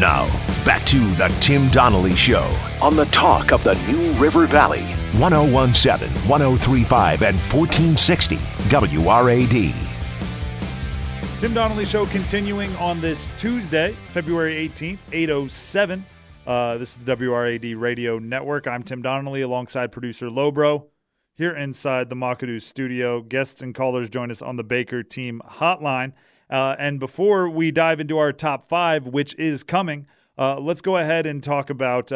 Now, back to the Tim Donnelly Show on the talk of the New River Valley, 1017, 1035, and 1460 WRAD. Tim Donnelly Show continuing on this Tuesday, February 18th, 8:07. This is the WRAD Radio Network. I'm Tim Donnelly alongside producer Lobro here inside the Makadoo Studio. Guests and callers join us on the Baker Team Hotline. And before we dive into our top five, which is coming, let's go ahead and talk about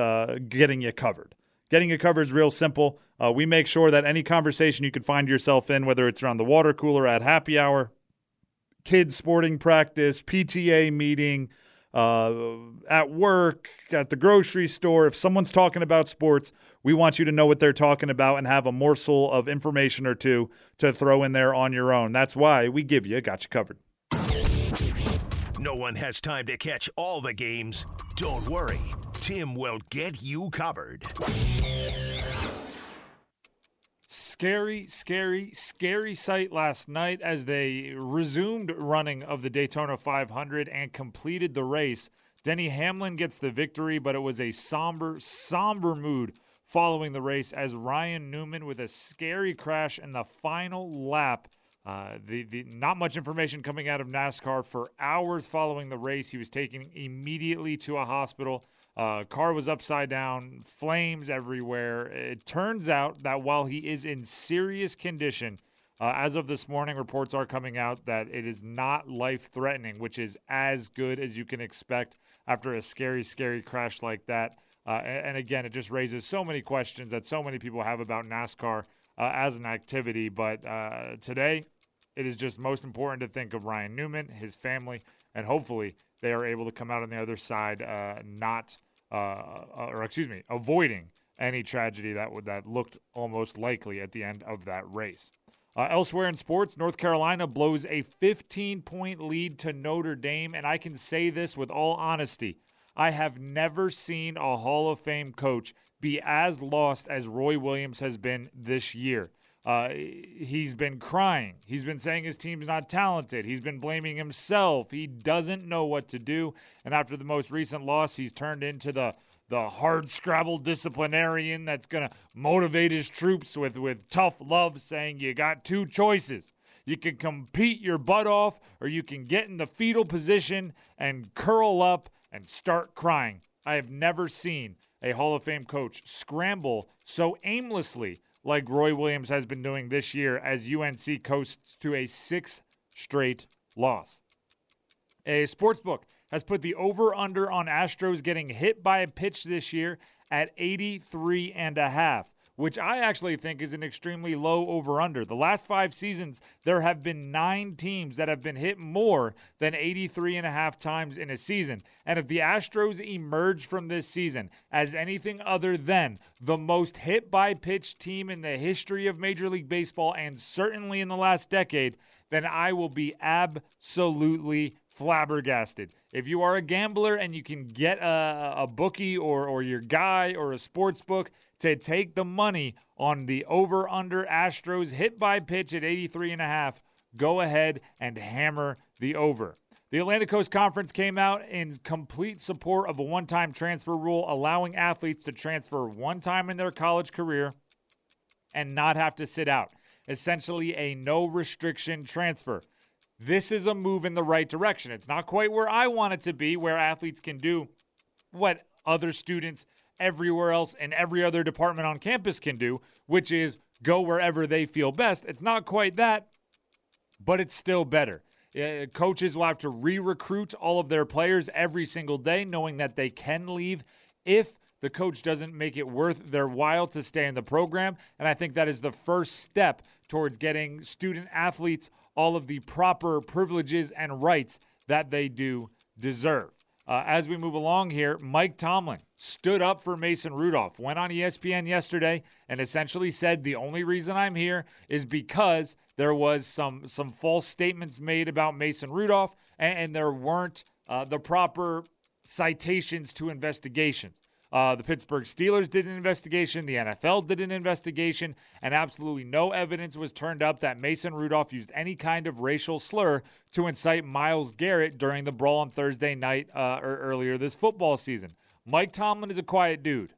getting you covered. Getting you covered is real simple. We make sure that any conversation you could find yourself in, whether it's around the water cooler at happy hour, kids' sporting practice, PTA meeting, at work, at the grocery store, if someone's talking about sports, we want you to know what they're talking about and have a morsel of information or two to throw in there on your own. That's why we give you Got You Covered. No one has time to catch all the games. Don't worry. Tim will get you covered. Scary, scary, scary sight last night as they resumed running of the Daytona 500 and completed the race. Denny Hamlin gets the victory, but it was a somber, somber mood following the race as Ryan Newman with a scary crash in the final lap. Not much information coming out of NASCAR for hours following the race. He was taken immediately to a hospital. Car was upside down, flames everywhere. It turns out that while he is in serious condition, as of this morning, reports are coming out that it is not life-threatening, which is as good as you can expect after a scary, scary crash like that. And again, it just raises so many questions that so many people have about NASCAR as an activity. But today, it is just most important to think of Ryan Newman, his family, and hopefully they are able to come out on the other side avoiding any tragedy that looked almost likely at the end of that race. Elsewhere in sports, North Carolina blows a 15-point lead to Notre Dame, and I can say this with all honesty. I have never seen a Hall of Fame coach be as lost as Roy Williams has been this year. He's been crying. He's been saying his team's not talented. He's been blaming himself. He doesn't know what to do. And after the most recent loss, he's turned into the hardscrabble disciplinarian that's going to motivate his troops with tough love, saying you got two choices. You can compete your butt off, or you can get in the fetal position and curl up and start crying. I have never seen a Hall of Fame coach scramble so aimlessly like Roy Williams has been doing this year as UNC coasts to a sixth straight loss. A sportsbook has put the over-under on Astros getting hit by a pitch this year at 83.5, which I actually think is an extremely low over-under. The last 5 seasons, there have been 9 teams that have been hit more than 83.5 times in a season. And if the Astros emerge from this season as anything other than the most hit-by-pitch team in the history of Major League Baseball and certainly in the last decade, then I will be absolutely flabbergasted. If you are a gambler and you can get a bookie or your guy or a sports book to take the money on the over-under Astros hit by pitch at 83.5, go ahead and hammer the over. The Atlantic Coast Conference came out in complete support of a one-time transfer rule, allowing athletes to transfer one time in their college career and not have to sit out. Essentially a no-restriction transfer. This is a move in the right direction. It's not quite where I want it to be, where athletes can do what other students everywhere else and every other department on campus can do, which is go wherever they feel best. It's not quite that, but it's still better. Coaches will have to re-recruit all of their players every single day, knowing that they can leave if the coach doesn't make it worth their while to stay in the program. And I think that is the first step towards getting student athletes all of the proper privileges and rights that they do deserve. As we move along here, Mike Tomlin stood up for Mason Rudolph, went on ESPN yesterday and essentially said the only reason I'm here is because there was some false statements made about Mason Rudolph and there weren't the proper citations to investigations. The Pittsburgh Steelers did an investigation. The NFL did an investigation. And absolutely no evidence was turned up that Mason Rudolph used any kind of racial slur to incite Myles Garrett during the brawl on Thursday night or earlier this football season. Mike Tomlin is a quiet dude.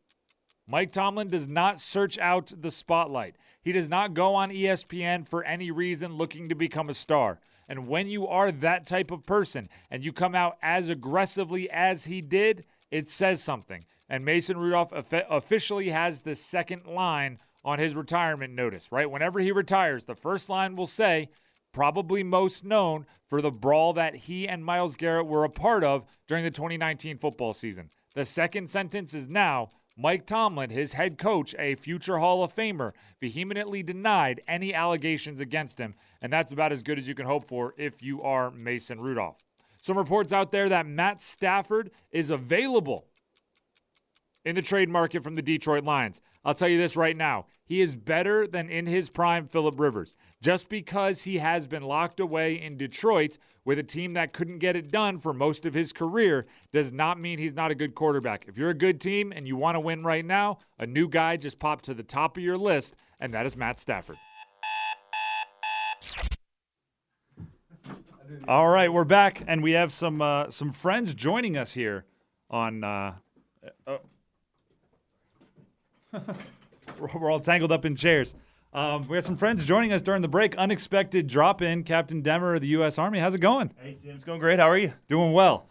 Mike Tomlin does not search out the spotlight. He does not go on ESPN for any reason looking to become a star. And when you are that type of person and you come out as aggressively as he did, it says something. And Mason Rudolph officially has the second line on his retirement notice, right? Whenever he retires, the first line will say, probably most known for the brawl that he and Myles Garrett were a part of during the 2019 football season. The second sentence is now, Mike Tomlin, his head coach, a future Hall of Famer, vehemently denied any allegations against him, and that's about as good as you can hope for if you are Mason Rudolph. Some reports out there that Matt Stafford is available in the trade market from the Detroit Lions. I'll tell you this right now. He is better than in his prime Phillip Rivers. Just because he has been locked away in Detroit with a team that couldn't get it done for most of his career does not mean he's not a good quarterback. If you're a good team and you want to win right now, a new guy just popped to the top of your list, and that is Matt Stafford. All right, we're back, and we have some friends joining us here on We're all tangled up in chairs. We have some friends joining us during the break. Unexpected drop-in, Captain Demmer of the U.S. Army. How's it going? Hey, Tim. It's going great. How are you? Doing well.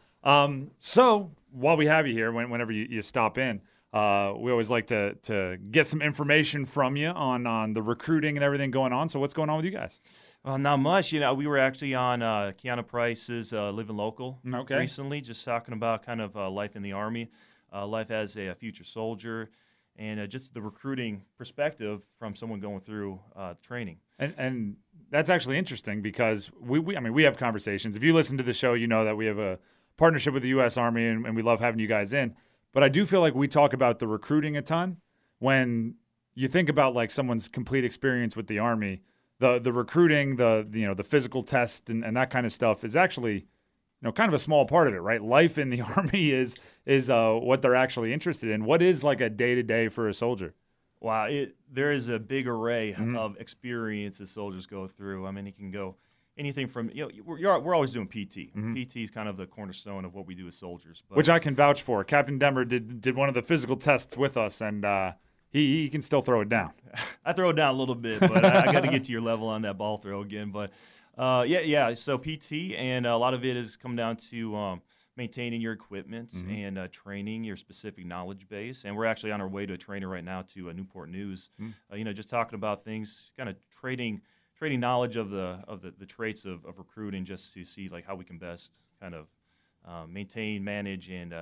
So while we have you here, whenever you stop in, we always like to get some information from you on the recruiting and everything going on. So what's going on with you guys? Well, not much. You know, we were actually on Kiana Price's Living Local recently, just talking about kind of life in the Army, life as a future soldier, and just the recruiting perspective from someone going through training. And that's actually interesting because we have conversations. If you listen to the show, you know that we have a partnership with the U.S. Army, and we love having you guys in. But I do feel like we talk about the recruiting a ton. When you think about like someone's complete experience with the Army, the recruiting, the physical test and that kind of stuff is actually kind of a small part of it, right? Life in the Army is what they're actually interested in. What is like a day-to-day for a soldier? Wow, there is a big array of experiences soldiers go through. I mean, it can go anything from, we're always doing PT. PT is kind of the cornerstone of what we do as soldiers. But, which I can vouch for. Captain Demmer did one of the physical tests with us, and he can still throw it down. I throw it down a little bit, but I got to get to your level on that ball throw again, but... So PT, and a lot of it has come down to maintaining your equipment and training your specific knowledge base. And we're actually on our way to a trainer right now to Newport News. Just talking about things, kind of trading knowledge of the traits of recruiting, just to see like how we can best kind of maintain, manage, and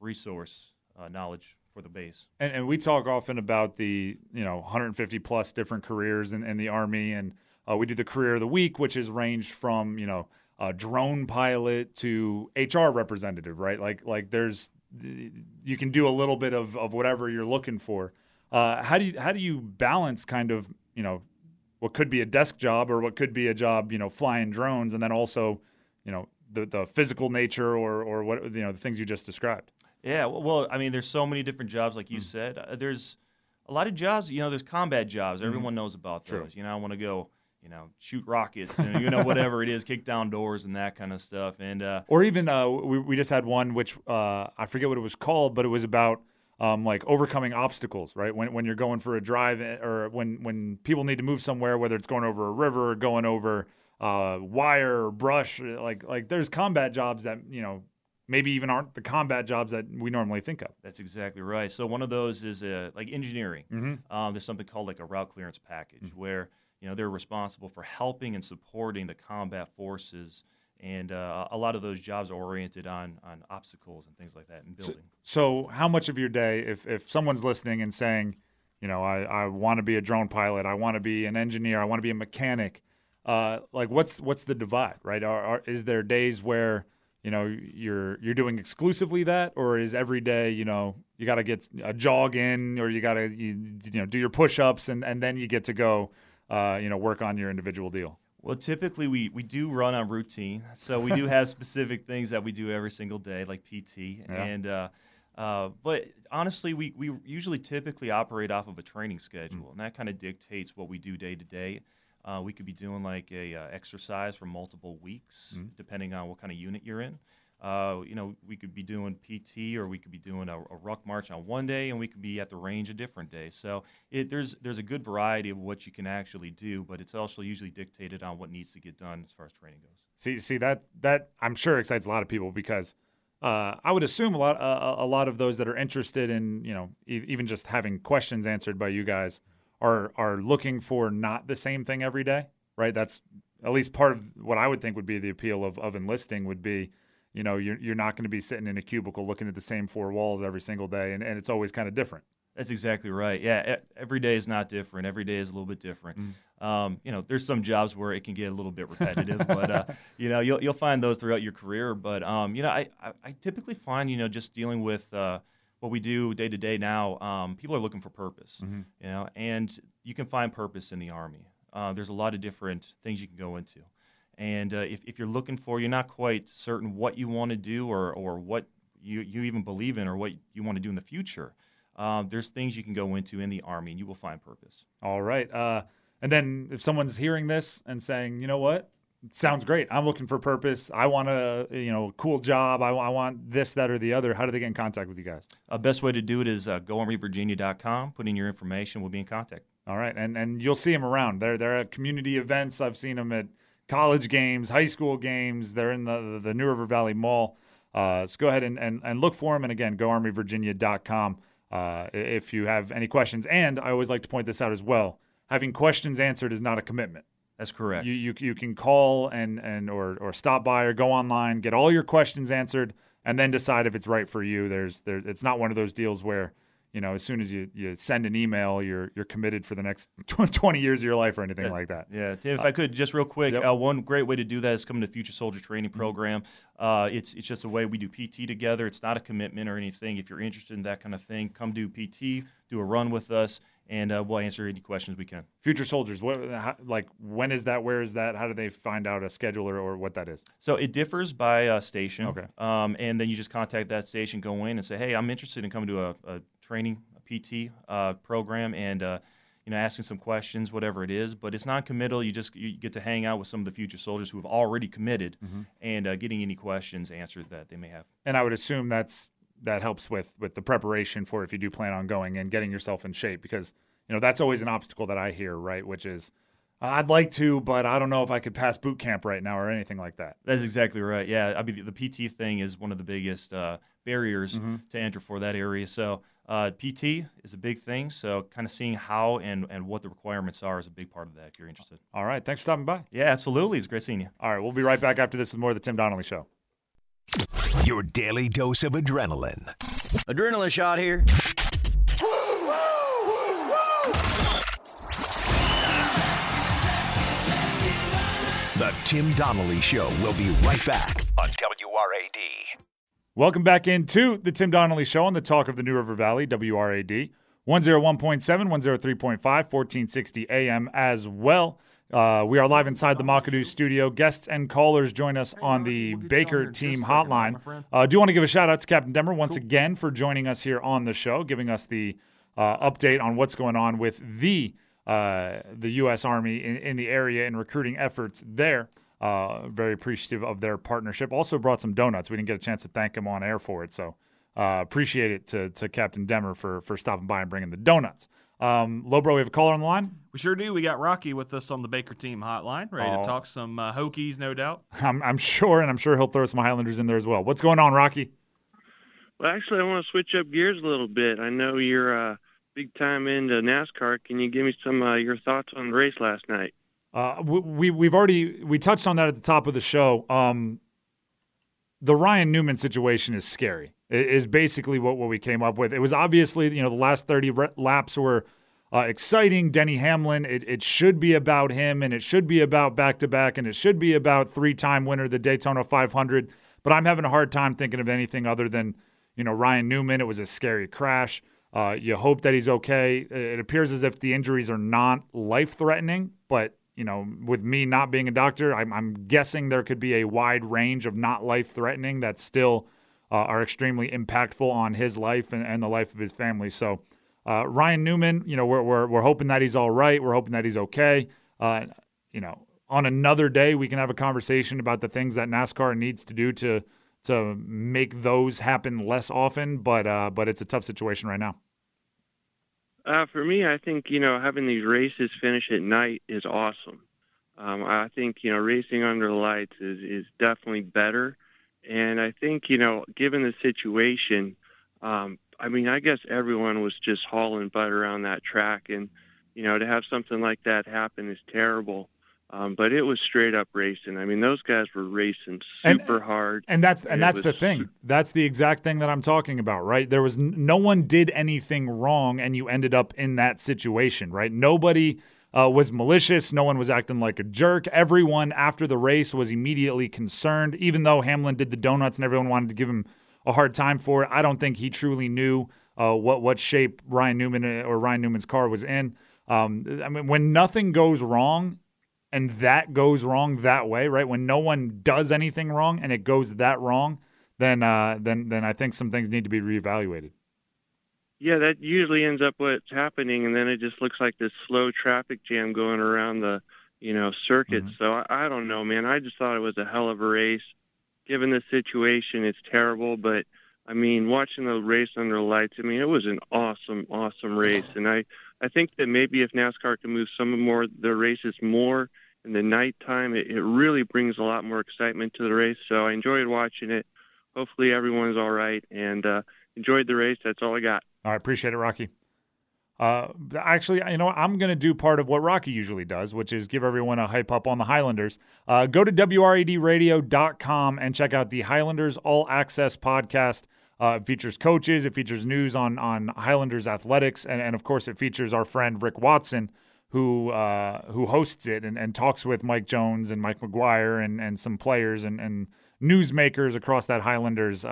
resource knowledge for the base. And we talk often about the 150 plus different careers in the Army and. We do the career of the week, which is ranged from a drone pilot to HR representative, right? Like there's you can do a little bit of whatever you're looking for. How do you balance kind of what could be a desk job or what could be a job flying drones and then also the physical nature or what the things you just described? Yeah, well, I mean, there's so many different jobs, like you said. There's a lot of jobs. There's combat jobs. Everyone knows about those. True. I want to go. Shoot rockets, whatever it is, kick down doors and that kind of stuff. And or even we just had one which I forget what it was called, but it was about like overcoming obstacles, right? When you're going for a drive or when people need to move somewhere, whether it's going over a river or going over wire or brush, like there's combat jobs that, maybe even aren't the combat jobs that we normally think of. That's exactly right. So one of those is like engineering. There's something called like a route clearance package where – they're responsible for helping and supporting the combat forces, and a lot of those jobs are oriented on obstacles and things like that in building. So how much of your day, if someone's listening and saying, I want to be a drone pilot, I want to be an engineer, I want to be a mechanic, like what's the divide, right? Is there days where you're doing exclusively that, or is every day you got to get a jog in, or you got to do your push-ups, and then you get to go. Work on your individual deal? Well, typically we do run on routine. So we do have specific things that we do every single day, like PT. Yeah. And But honestly, we usually typically operate off of a training schedule, and that kind of dictates what we do day to day. We could be doing like a exercise for multiple weeks, depending on what kind of unit you're in. You know, we could be doing PT, or we could be doing a ruck march on one day, and we could be at the range a different day. So there's a good variety of what you can actually do, but it's also usually dictated on what needs to get done as far as training goes. See that I'm sure excites a lot of people, because I would assume a lot of those that are interested in, you know, even just having questions answered by you guys are looking for not the same thing every day, right? That's at least part of what I would think would be the appeal of enlisting, would be, you know, you're not going to be sitting in a cubicle looking at the same four walls every single day, and it's always kind of different. That's exactly right. Yeah, every day is not different. Every day is a little bit different. You know, there's some jobs where it can get a little bit repetitive, but, you know, you'll find those throughout your career. But, you know, I typically find, you know, just dealing with what we do day to day now, people are looking for purpose, you know, and you can find purpose in the Army. There's a lot of different things you can go into. And if you're looking for, you're not quite certain what you want to do or what you even believe in or what you want to do in the future, there's things you can go into in the Army, and you will find purpose. All right. And then if someone's hearing this and saying, you know what, it sounds great. I'm looking for purpose. I want a cool job. I want this, that, or the other. How do they get in contact with you guys? Best way to do it is GoArmyVirginia.com. Put in your information. We'll be in contact. All right. And you'll see them around. They're at community events. I've seen them at college games, high school games. They're in the New River Valley Mall. So go ahead and look for them. And again, GoArmyVirginia.com if you have any questions. And I always like to point this out as well. Having questions answered is not a commitment. That's correct. You can call or stop by or go online, get all your questions answered, and then decide if it's right for you. It's not one of those deals where, you know, as soon as you send an email, you're committed for the next 20 years of your life or anything like that. Yeah, Tim, if I could, just real quick, one great way to do that is come to Future Soldier Training Program. It's just a way we do PT together. It's not a commitment or anything. If you're interested in that kind of thing, come do PT, do a run with us, and we'll answer any questions we can. Future Soldiers, when is that? Where is that? How do they find out a schedule or what that is? So it differs by station. Okay. And then you just contact that station, go in and say, hey, I'm interested in coming to a training, a PT program, and asking some questions, whatever it is. But it's non-committal. You get to hang out with some of the future soldiers who have already committed, and getting any questions answered that they may have. And I would assume that helps with the preparation for if you do plan on going and getting yourself in shape, because, you know, that's always an obstacle that I hear, right, which is, I'd like to, but I don't know if I could pass boot camp right now or anything like that. That's exactly right. Yeah, I mean, the PT thing is one of the biggest barriers to enter for that area. So PT is a big thing. So kind of seeing how and what the requirements are is a big part of that if you're interested. All right. Thanks for stopping by. Yeah, absolutely. It's great seeing you. All right. We'll be right back after this with more of the Tim Donnelly Show. Your daily dose of adrenaline. Adrenaline shot here. The Tim Donnelly Show will be right back on WRAD. Welcome back into the Tim Donnelly Show on the Talk of the New River Valley, WRAD, 101.7, 103.5, 1460 AM as well. We are live inside the Makadoo Studio. Guests and callers join us on the Baker Team Hotline. I do want to give a shout-out to Captain Demmer once again for joining us here on the show, giving us the update on what's going on with the U.S. Army in the area and recruiting efforts there. Very appreciative of their partnership. Also brought some donuts. We didn't get a chance to thank him on air for it, so appreciate it to Captain Demmer for stopping by and bringing the donuts. Lobro, we have a caller on the line? We sure do. We got Rocky with us on the Baker Team Hotline, ready to talk some Hokies, no doubt. I'm sure he'll throw some Highlanders in there as well. What's going on, Rocky? Well, actually, I want to switch up gears a little bit. I know you're big time into NASCAR. Can you give me some your thoughts on the race last night? We touched on that at the top of the show. The Ryan Newman situation is scary. It is basically what we came up with. It was obviously, you know, the last 30 laps were exciting. Denny Hamlin. It should be about him, and it should be about back to back, and it should be about 3-time winner of the Daytona 500. But I'm having a hard time thinking of anything other than, you know, Ryan Newman. It was a scary crash. You hope that he's okay. It appears as if the injuries are not life-threatening, but, you know, with me not being a doctor, I'm guessing there could be a wide range of not life-threatening that's still are extremely impactful on his life and the life of his family. So Ryan Newman, you know, we're hoping that he's all right. We're hoping that he's okay. You know, on another day, we can have a conversation about the things that NASCAR needs to do to make those happen less often. But it's a tough situation right now. For me, I think, you know, having these races finish at night is awesome. I think, you know, racing under the lights is definitely better. And I think, you know, given the situation, I mean, I guess everyone was just hauling butt around that track. And, you know, to have something like that happen is terrible. But it was straight up racing. I mean, those guys were racing super hard. And that's the thing. That's the exact thing that I'm talking about, right? There was no one did anything wrong, and you ended up in that situation, right? Nobody was malicious. No one was acting like a jerk. Everyone after the race was immediately concerned, even though Hamlin did the donuts and everyone wanted to give him a hard time for it. I don't think he truly knew what shape Ryan Newman or Ryan Newman's car was in. I mean, when nothing goes wrong, and that goes wrong that way, right? When no one does anything wrong and it goes that wrong, then I think some things need to be reevaluated. Yeah, that usually ends up what's happening, and then it just looks like this slow traffic jam going around the, you know, circuit. Mm-hmm. So I don't know, man. I just thought it was a hell of a race. Given the situation, it's terrible, but I mean, watching the race under the lights, I mean, it was an awesome, awesome race. And I think that maybe if NASCAR can move some more the races more in the nighttime, it really brings a lot more excitement to the race. So I enjoyed watching it. Hopefully everyone's all right, and enjoyed the race. That's all I got. All right, appreciate it, Rocky. Actually, you know what? I'm going to do part of what Rocky usually does, which is give everyone a hype up on the Highlanders. Go to WRADRadio.com and check out the Highlanders All Access podcast. It features coaches. It features news on Highlanders athletics. And, of course, it features our friend Rick Watson, who hosts it and talks with Mike Jones and Mike McGuire and some players and newsmakers across that Highlanders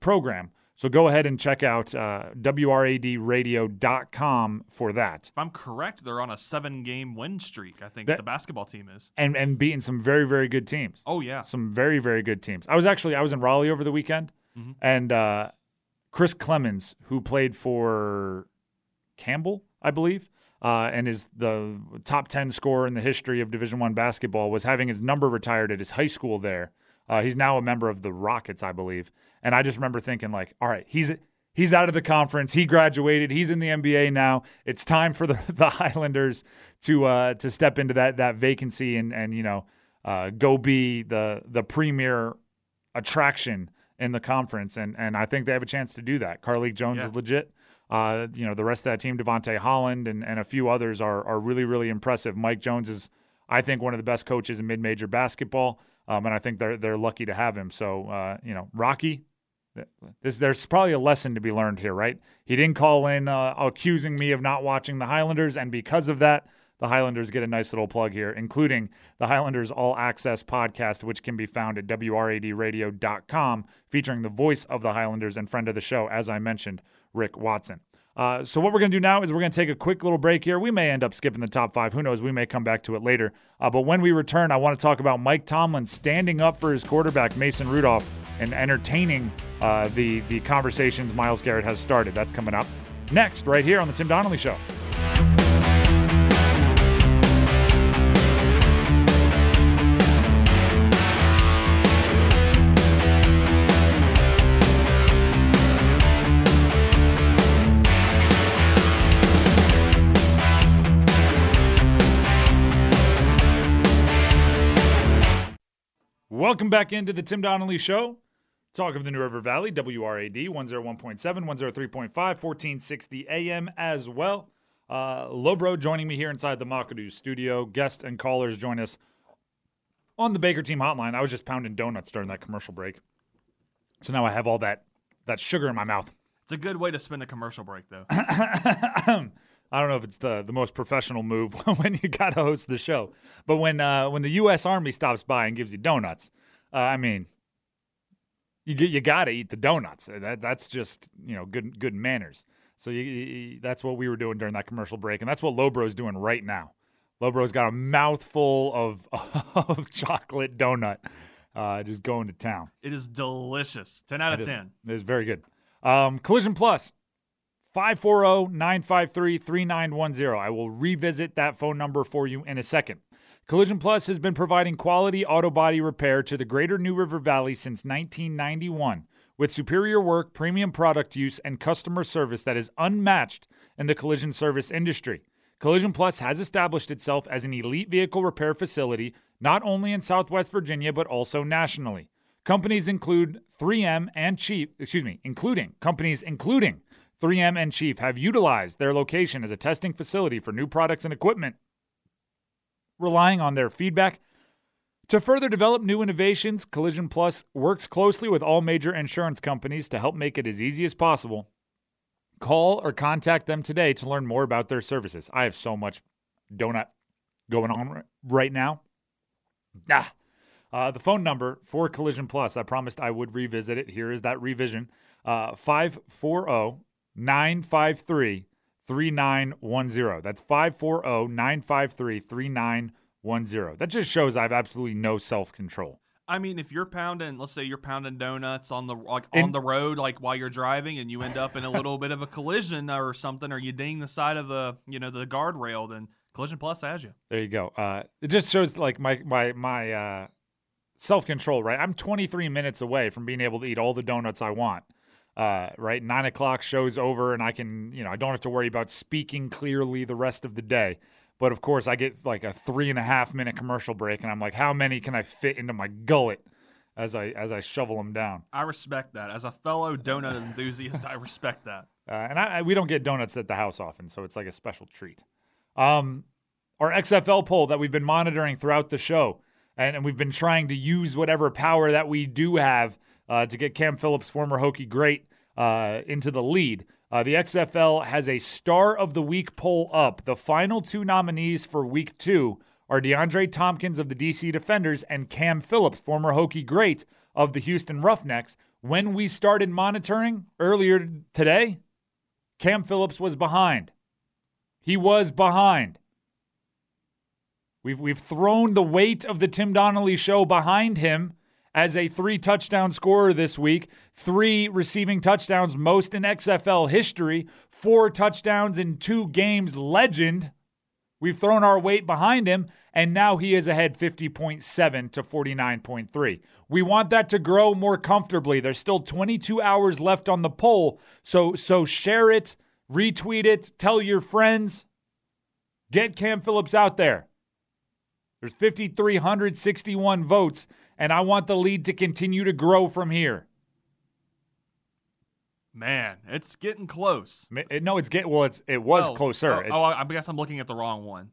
program. So go ahead and check out WRADRadio.com for that. If I'm correct, they're on a 7-game win streak, I think, the basketball team is. And beating some very, very good teams. Oh, yeah. Some very, very good teams. I was in Raleigh over the weekend, mm-hmm. and Chris Clemens, who played for Campbell, I believe, and is the top 10 scorer in the history of Division I basketball, was having his number retired at his high school there. He's now a member of the Rockets, I believe. And I just remember thinking, like, all right, he's out of the conference. He graduated. He's in the NBA now. It's time for the Highlanders to step into that vacancy and you know, go be the premier attraction in the conference. And I think they have a chance to do that. Carleague Jones is legit. You know, the rest of that team, Devontae Holland and a few others are really, really impressive. Mike Jones is, I think, one of the best coaches in mid-major basketball. And I think they're lucky to have him. So, you know, Rocky, there's probably a lesson to be learned here, right? He didn't call in accusing me of not watching the Highlanders, and because of that, the Highlanders get a nice little plug here, including the Highlanders All Access podcast, which can be found at WRADRadio.com, featuring the voice of the Highlanders and friend of the show, as I mentioned, Rick Watson. So what we're going to do now is we're going to take a quick little break here. We may end up skipping the top five. Who knows? We may come back to it later. But when we return, I want to talk about Mike Tomlin standing up for his quarterback, Mason Rudolph, and entertaining the conversations Myles Garrett has started. That's coming up next right here on The Tim Donnelly Show. Welcome back into the Tim Donnelly Show. Talk of the New River Valley, WRAD 101.7, 103.5, 1460 AM as well. Lobro joining me here inside the Makadoo Studio. Guests and callers join us on the Baker Team Hotline. I was just pounding donuts during that commercial break. So now I have all that sugar in my mouth. It's a good way to spend a commercial break, though. I don't know if it's the most professional move when you got to host the show. But when the U.S. Army stops by and gives you donuts, I mean, you got to eat the donuts. That's just, you know, good manners. So that's what we were doing during that commercial break, and that's what Lobro's doing right now. Lobro's got a mouthful of chocolate donut just going to town. It is delicious. 10 out of 10. It is very good. Collision Plus, 540-953-3910. I will revisit that phone number for you in a second. Collision Plus has been providing quality auto body repair to the greater New River Valley since 1991 with superior work, premium product use, and customer service that is unmatched in the collision service industry. Collision Plus has established itself as an elite vehicle repair facility not only in Southwest Virginia but also nationally. Companies include 3M and Chief, companies including 3M and Chief have utilized their location as a testing facility for new products and equipment, relying on their feedback to further develop new innovations. Collision Plus works closely with all major insurance companies to help make it as easy as possible. Call or contact them today to learn more about their services. I have so much donut going on right now. The phone number for Collision Plus, I promised I would revisit it. Here is that revision, 540-953-3910. That's 540-953-3910. That just shows I have absolutely no self-control. I mean, if you're pounding, let's say you're pounding donuts on the the road, like while you're driving, and you end up in a little bit of a collision or something, or you ding the side of the, you know, the guardrail, then Collision Plus has you. There you go. It just shows like my self-control, right? I'm 23 minutes away from being able to eat all the donuts I want. Right, 9 o'clock show's over, and I can, I don't have to worry about speaking clearly the rest of the day. But of course, I get like a 3.5 minute commercial break, and I'm like, how many can I fit into my gullet as I shovel them down? I respect that. As a fellow donut enthusiast, I respect that. And we don't get donuts at the house often, so it's like a special treat. Our XFL poll that we've been monitoring throughout the show, and we've been trying to use whatever power that we do have to get Cam Phillips, former Hokie great, into the lead. The XFL has a Star of the Week poll up. The final two nominees for Week 2 are DeAndre Thompkins of the DC Defenders and Cam Phillips, former Hokie great of the Houston Roughnecks. When we started monitoring earlier today, Cam Phillips was behind. He was behind. We've thrown the weight of the Tim Donnelly show behind him as a 3-touchdown scorer this week, 3 receiving touchdowns, most in XFL history, 4 touchdowns in 2 games legend. We've thrown our weight behind him, and now he is ahead 50.7 to 49.3. We want that to grow more comfortably. There's still 22 hours left on the poll, so share it, retweet it, tell your friends. Get Cam Phillips out there. There's 5,361 votes, and I want the lead to continue to grow from here. Man, it's getting close. No, it's getting well. It was closer. I guess I'm looking at the wrong one.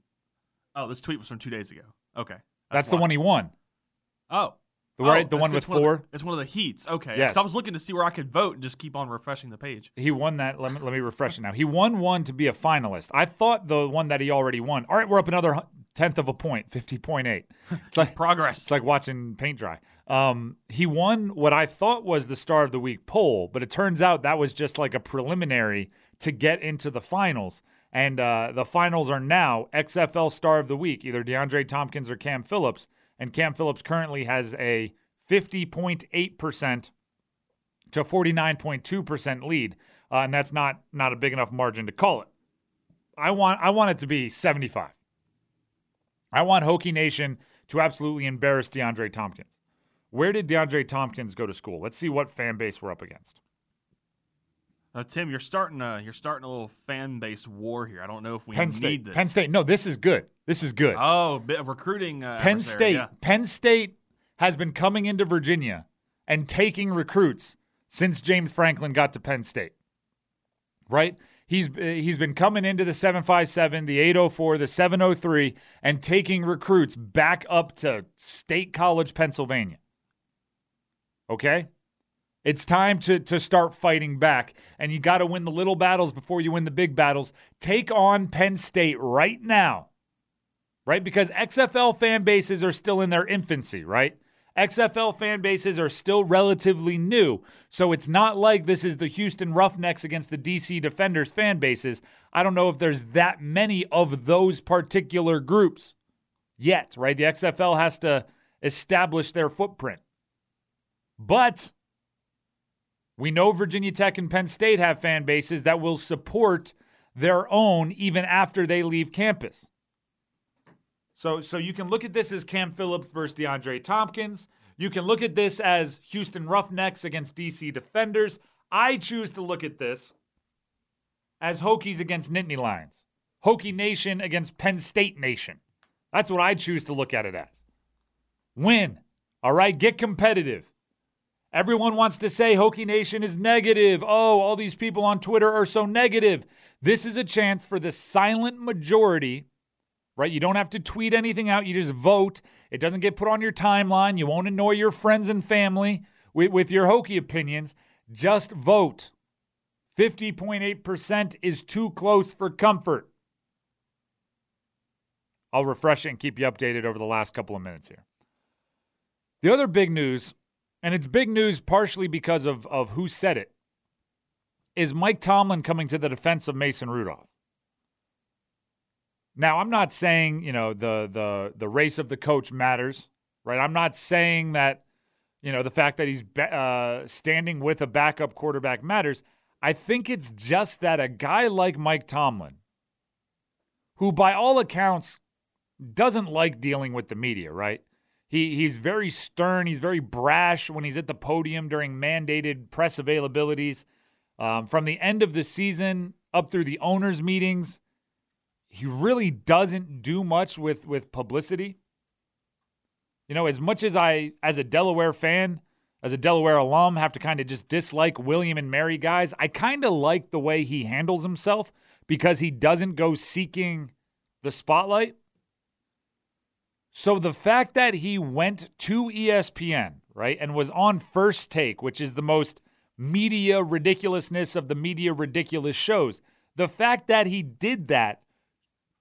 Oh, this tweet was from 2 days ago. Okay, that's the one he won. Oh, the one with 4. It's one of the heats. Okay, yes. I was looking to see where I could vote and just keep on refreshing the page. He won that. Let me refresh it now. He won one to be a finalist. I thought the one that he already won. All right, we're up another 10th of a point, 50.8. It's like progress. It's like watching paint dry. He won what I thought was the Star of the Week poll, but it turns out that was just like a preliminary to get into the finals. And the finals are now XFL Star of the Week, either DeAndre Thompkins or Cam Phillips. And Cam Phillips currently has a 50.8% to 49.2% lead. And that's not a big enough margin to call it. I want it to be 75. I want Hokie Nation to absolutely embarrass DeAndre Thompkins. Where did DeAndre Thompkins go to school? Let's see what fan base we're up against. Tim, you're starting a little fan base war here. I don't know if we need this. Penn State. No, this is good. This is good. Oh, recruiting. Penn State. Yeah. Penn State has been coming into Virginia and taking recruits since James Franklin got to Penn State. Right. He's been coming into the 757, the 804, the 703, and taking recruits back up to State College, Pennsylvania. Okay? It's time to start fighting back, and you got to win the little battles before you win the big battles. Take on Penn State right now, right? Because XFL fan bases are still in their infancy, right? XFL fan bases are still relatively new, so it's not like this is the Houston Roughnecks against the DC Defenders fan bases. I don't know if there's that many of those particular groups yet, right? The XFL has to establish their footprint. But we know Virginia Tech and Penn State have fan bases that will support their own even after they leave campus. So you can look at this as Cam Phillips versus DeAndre Thompkins. You can look at this as Houston Roughnecks against DC Defenders. I choose to look at this as Hokies against Nittany Lions. Hokie Nation against Penn State Nation. That's what I choose to look at it as. Win. All right? Get competitive. Everyone wants to say Hokie Nation is negative. Oh, all these people on Twitter are so negative. This is a chance for the silent majority, right? You don't have to tweet anything out. You just vote. It doesn't get put on your timeline. You won't annoy your friends and family with your Hokie opinions. Just vote. 50.8% is too close for comfort. I'll refresh it and keep you updated over the last couple of minutes here. The other big news, and it's big news partially because of who said it, is Mike Tomlin coming to the defense of Mason Rudolph. Now, I'm not saying, you know, the race of the coach matters, right? I'm not saying that, you know, the fact that he's standing with a backup quarterback matters. I think it's just that a guy like Mike Tomlin, who by all accounts doesn't like dealing with the media, right? He's very stern. He's very brash when he's at the podium during mandated press availabilities. From the end of the season up through the owners' meetings, he really doesn't do much with publicity. You know, as much as I, as a Delaware fan, as a Delaware alum, have to kind of just dislike William and Mary guys, I kind of like the way he handles himself because he doesn't go seeking the spotlight. So the fact that he went to ESPN, right, and was on First Take, which is the most media ridiculousness of the media ridiculous shows, the fact that he did that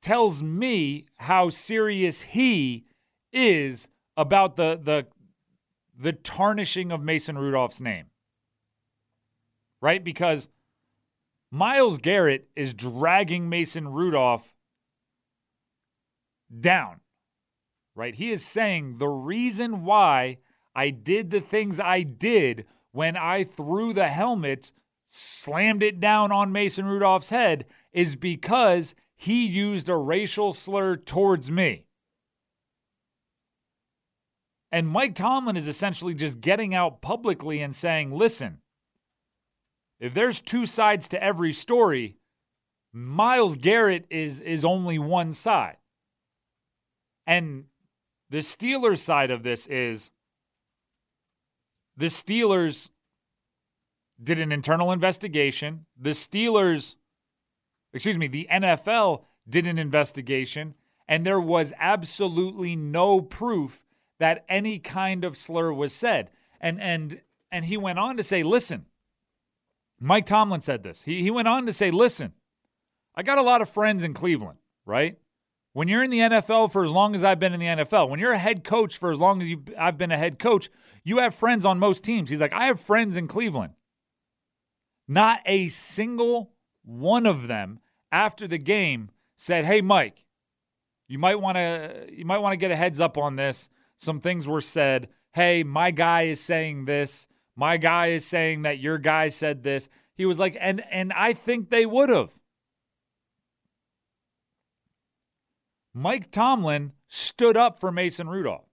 tells me how serious he is about the tarnishing of Mason Rudolph's name, right? Because Myles Garrett is dragging Mason Rudolph down, right? He is saying the reason why I did the things I did when I threw the helmet, slammed it down on Mason Rudolph's head, is because he used a racial slur towards me. And Mike Tomlin is essentially just getting out publicly and saying, listen, if there's two sides to every story, Myles Garrett is only one side. And the Steelers side of this is the Steelers did an internal investigation. The NFL did an investigation, and there was absolutely no proof that any kind of slur was said. And he went on to say, listen, Mike Tomlin said this. He went on to say, listen, I got a lot of friends in Cleveland, right? When you're in the NFL for as long as I've been in the NFL, when you're a head coach for as long as I've been a head coach, you have friends on most teams. He's like, I have friends in Cleveland. Not a single one of them after the game said, hey, Mike, you might want to get a heads up on this. Some things were said. Hey, my guy is saying this. My guy is saying that your guy said this. He was like, and I think they would have. Mike Tomlin stood up for Mason Rudolph,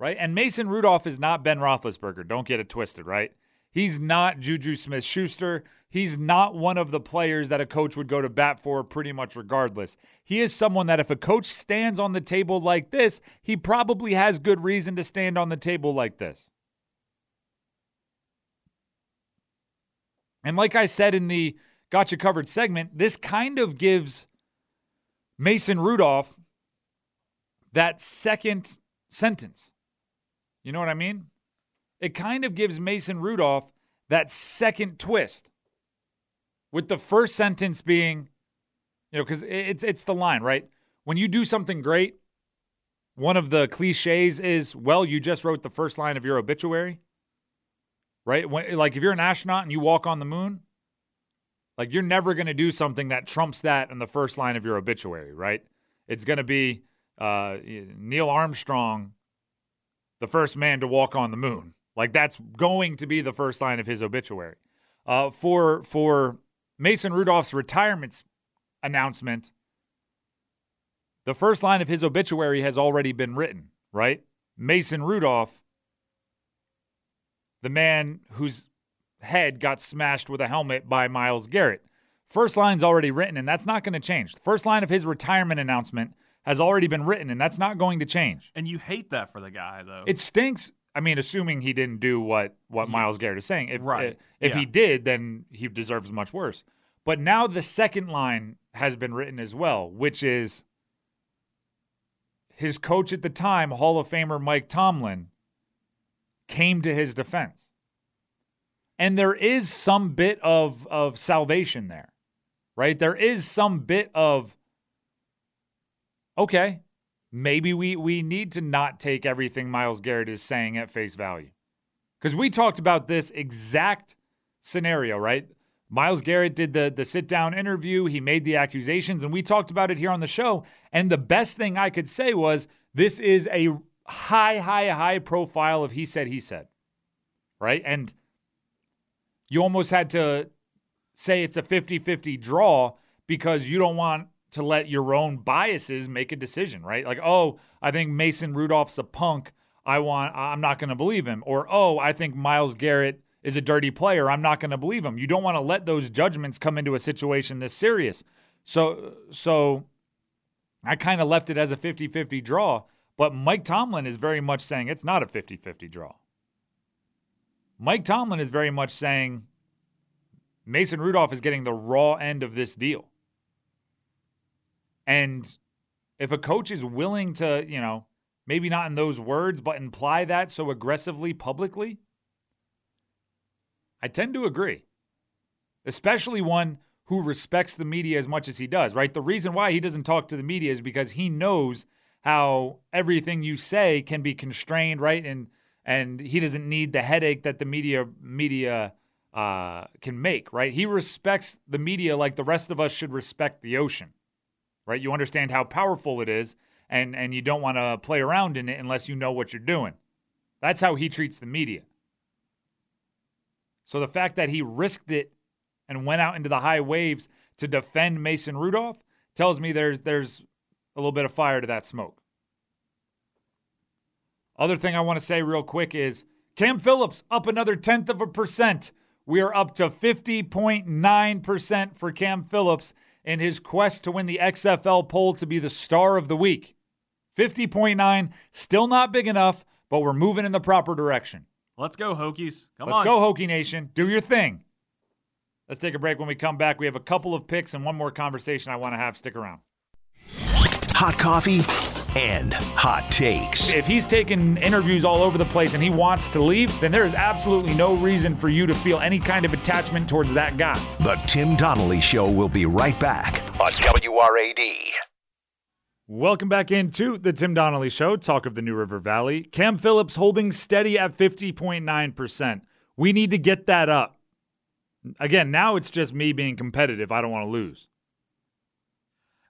right? And Mason Rudolph is not Ben Roethlisberger. Don't get it twisted, right? He's not Juju Smith-Schuster. He's not one of the players that a coach would go to bat for pretty much regardless. He is someone that if a coach stands on the table like this, he probably has good reason to stand on the table like this. And like I said in the Gotcha Covered segment, this kind of gives Mason Rudolph that second sentence. You know what I mean? It kind of gives Mason Rudolph that second twist, with the first sentence being, you know, because it's the line, right? When you do something great, one of the cliches is, well, you just wrote the first line of your obituary, right? When, like if you're an astronaut and you walk on the moon, like you're never going to do something that trumps that in the first line of your obituary, right? It's going to be Neil Armstrong, the first man to walk on the moon. Like, that's going to be the first line of his obituary. For Mason Rudolph's retirement announcement, the first line of his obituary has already been written, right? Mason Rudolph, the man whose head got smashed with a helmet by Myles Garrett. First line's already written, and that's not going to change. The first line of his retirement announcement has already been written, and that's not going to change. And you hate that for the guy, though. It stinks. I mean, assuming he didn't do what Myles Garrett is saying. If he did, then he deserves much worse. But now the second line has been written as well, which is his coach at the time, Hall of Famer Mike Tomlin, came to his defense. And there is some bit of salvation there, right? There is some bit of, okay, maybe we need to not take everything Myles Garrett is saying at face value. Because we talked about this exact scenario, right? Myles Garrett did the sit-down interview. He made the accusations, and we talked about it here on the show. And the best thing I could say was this is a high profile of he said, right? And you almost had to say it's a 50-50 draw because you don't want to let your own biases make a decision, right? Like, oh, I think Mason Rudolph's a punk. I'm not going to believe him. Or, oh, I think Myles Garrett is a dirty player. I'm not going to believe him. You don't want to let those judgments come into a situation this serious. So I kind of left it as a 50-50 draw, but Mike Tomlin is very much saying it's not a 50-50 draw. Mike Tomlin is very much saying Mason Rudolph is getting the raw end of this deal. And if a coach is willing to, you know, maybe not in those words, but imply that so aggressively publicly, I tend to agree, especially one who respects the media as much as he does, right? The reason why he doesn't talk to the media is because he knows how everything you say can be constrained, right? And he doesn't need the headache that the media can make, right? He respects the media like the rest of us should respect the ocean, right? You understand how powerful it is, and you don't want to play around in it unless you know what you're doing. That's how he treats the media. So the fact that he risked it and went out into the high waves to defend Mason Rudolph tells me there's a little bit of fire to that smoke. Other thing I want to say real quick is Cam Phillips up another 0.1%. We are up to 50.9% for Cam Phillips in his quest to win the XFL poll to be the star of the week. 50.9, still not big enough, but we're moving in the proper direction. Let's go, Hokies. Let's go, Hokie Nation. Do your thing. Let's take a break. When we come back, we have a couple of picks and one more conversation I want to have. Stick around. Hot coffee and hot takes. If he's taking interviews all over the place and he wants to leave, then there is absolutely no reason for you to feel any kind of attachment towards that guy. The Tim Donnelly Show will be right back on WRAD. Welcome back into the Tim Donnelly Show, talk of the New River Valley. Cam Phillips holding steady at 50.9%. We need to get that up. Again, now it's just me being competitive. I don't want to lose.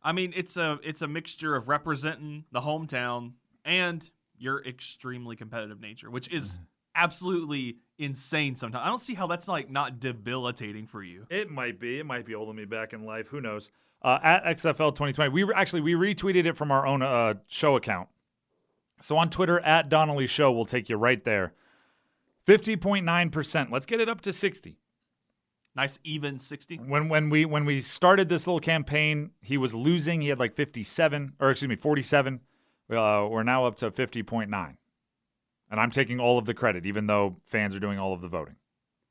I mean, it's a mixture of representing the hometown and your extremely competitive nature, which is absolutely insane sometimes. I don't see how that's like not debilitating for you. It might be. It might be holding me back in life. Who knows? At XFL 2020, we retweeted it from our own show account. So on Twitter, at Donnelly Show, we'll take you right there. 50.9%. Let's get it up to 60. Nice even 60. When we started this little campaign, he was losing. He had like 47. We're now up to 50.9, and I'm taking all of the credit, even though fans are doing all of the voting.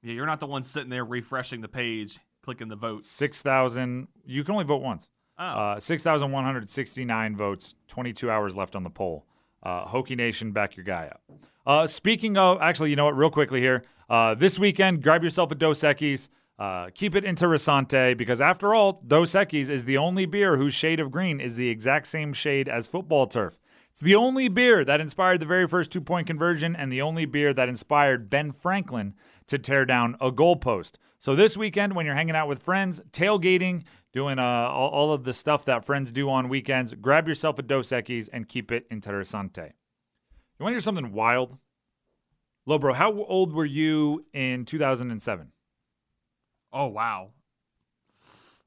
Yeah, you're not the one sitting there refreshing the page. Clicking the votes. 6,000. You can only vote once. Oh. 6,169 votes. 22 hours left on the poll. Hokie Nation, back your guy up. Speaking of, actually, you know what? Real quickly here. This weekend, grab yourself a Dos Equis. Keep it interessante because, after all, Dos Equis is the only beer whose shade of green is the exact same shade as football turf. It's the only beer that inspired the very first two-point conversion and the only beer that inspired Ben Franklin to tear down a goalpost. So this weekend, when you're hanging out with friends, tailgating, doing all of the stuff that friends do on weekends, grab yourself a Dos Equis and keep it interessante. You want to hear something wild? Lobro, how old were you in 2007? Oh, wow.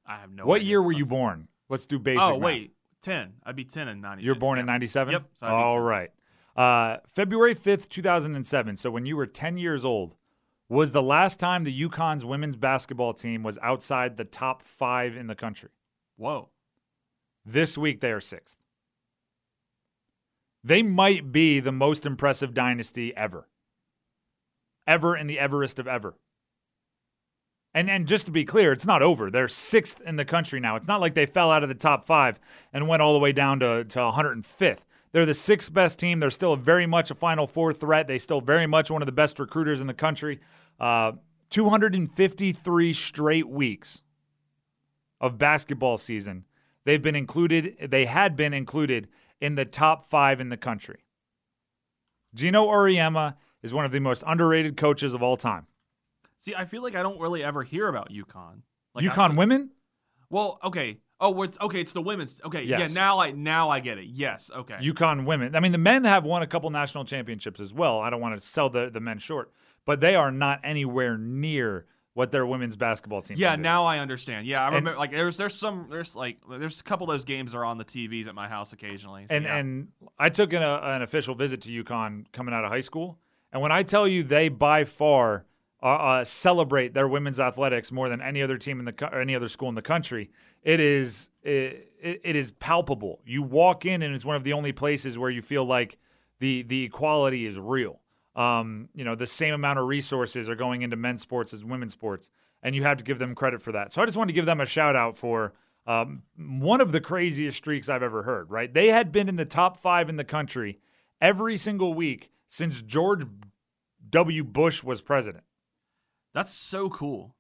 I have no idea. What year were you born? Let's do basic math. 10. I'd be 10 in 97. You were born in 97? Yep. So all right. February 5th, 2007, so when you were 10 years old, was the last time the UConn's women's basketball team was outside the top five in the country. Whoa. This week they are sixth. They might be the most impressive dynasty ever. Ever in the Everest of ever. And just to be clear, it's not over. They're sixth in the country now. It's not like they fell out of the top five and went all the way down to 105th. They're the sixth best team. They're still very much a Final Four threat. They still very much one of the best recruiters in the country. 253 straight weeks of basketball season. They've been included. They had been included in the top five in the country. Gino Auriemma is one of the most underrated coaches of all time. See, I feel like I don't really ever hear about UConn. Like UConn women? Well, okay. Oh, it's the women's. Okay, yes. Yeah, now I get it. Yes, okay. UConn women. I mean, the men have won a couple national championships as well. I don't want to sell the men short, but they are not anywhere near what their women's basketball team. Yeah, now I understand. Yeah, I remember. And, there's a couple of those games that are on the TVs at my house occasionally. So, and I took an official visit to UConn coming out of high school, and when I tell you they by far celebrate their women's athletics more than any other team in or any other school in the country. It is palpable. You walk in and it's one of the only places where you feel like the equality is real. The same amount of resources are going into men's sports as women's sports, and you have to give them credit for that. So I just wanted to give them a shout out for one of the craziest streaks I've ever heard. Right, they had been in the top five in the country every single week since George W. Bush was president. That's so cool.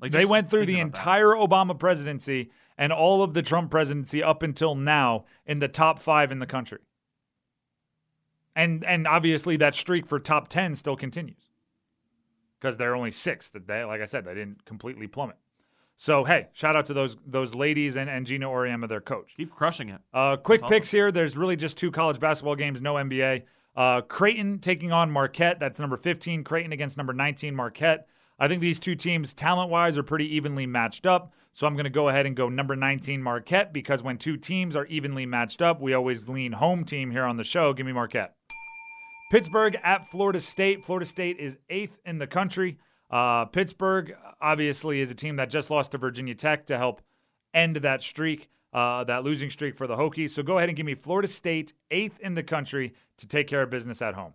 Like they went through the entire Obama presidency and all of the Trump presidency up until now in the top five in the country. And obviously that streak for top 10 still continues because they're only sixth. Like I said, they didn't completely plummet. So, hey, shout out to those ladies and Gino Auriemma, their coach. Keep crushing it. Quick That's picks awesome. Here. There's really just two college basketball games, no NBA. Creighton taking on Marquette. That's number 15. Creighton against number 19, Marquette. I think these two teams, talent-wise, are pretty evenly matched up. So I'm going to go ahead and go number 19, Marquette, because when two teams are evenly matched up, we always lean home team here on the show. Give me Marquette. Pittsburgh at Florida State. Florida State is 8th in the country. Pittsburgh, obviously, is a team that just lost to Virginia Tech to help end that streak, that losing streak for the Hokies. So go ahead and give me Florida State, 8th in the country, to take care of business at home.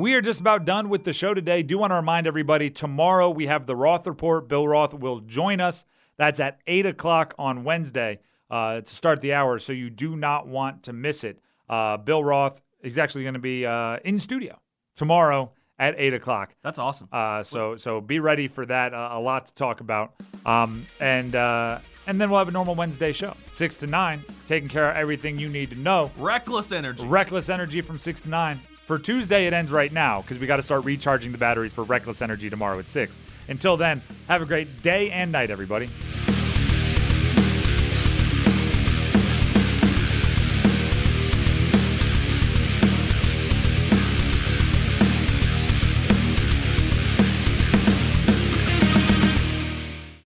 We are just about done with the show today. Do want to remind everybody, tomorrow we have the Roth Report. Bill Roth will join us. That's at 8 o'clock on Wednesday to start the hour, so you do not want to miss it. Bill Roth is actually going to be in studio tomorrow at 8 o'clock. That's awesome. So be ready for that. A lot to talk about. And then we'll have a normal Wednesday show, 6 to 9, taking care of everything you need to know. Reckless energy. Reckless energy from 6 to 9. For Tuesday, it ends right now because we got to start recharging the batteries for Reckless Energy tomorrow at 6. Until then, have a great day and night, everybody.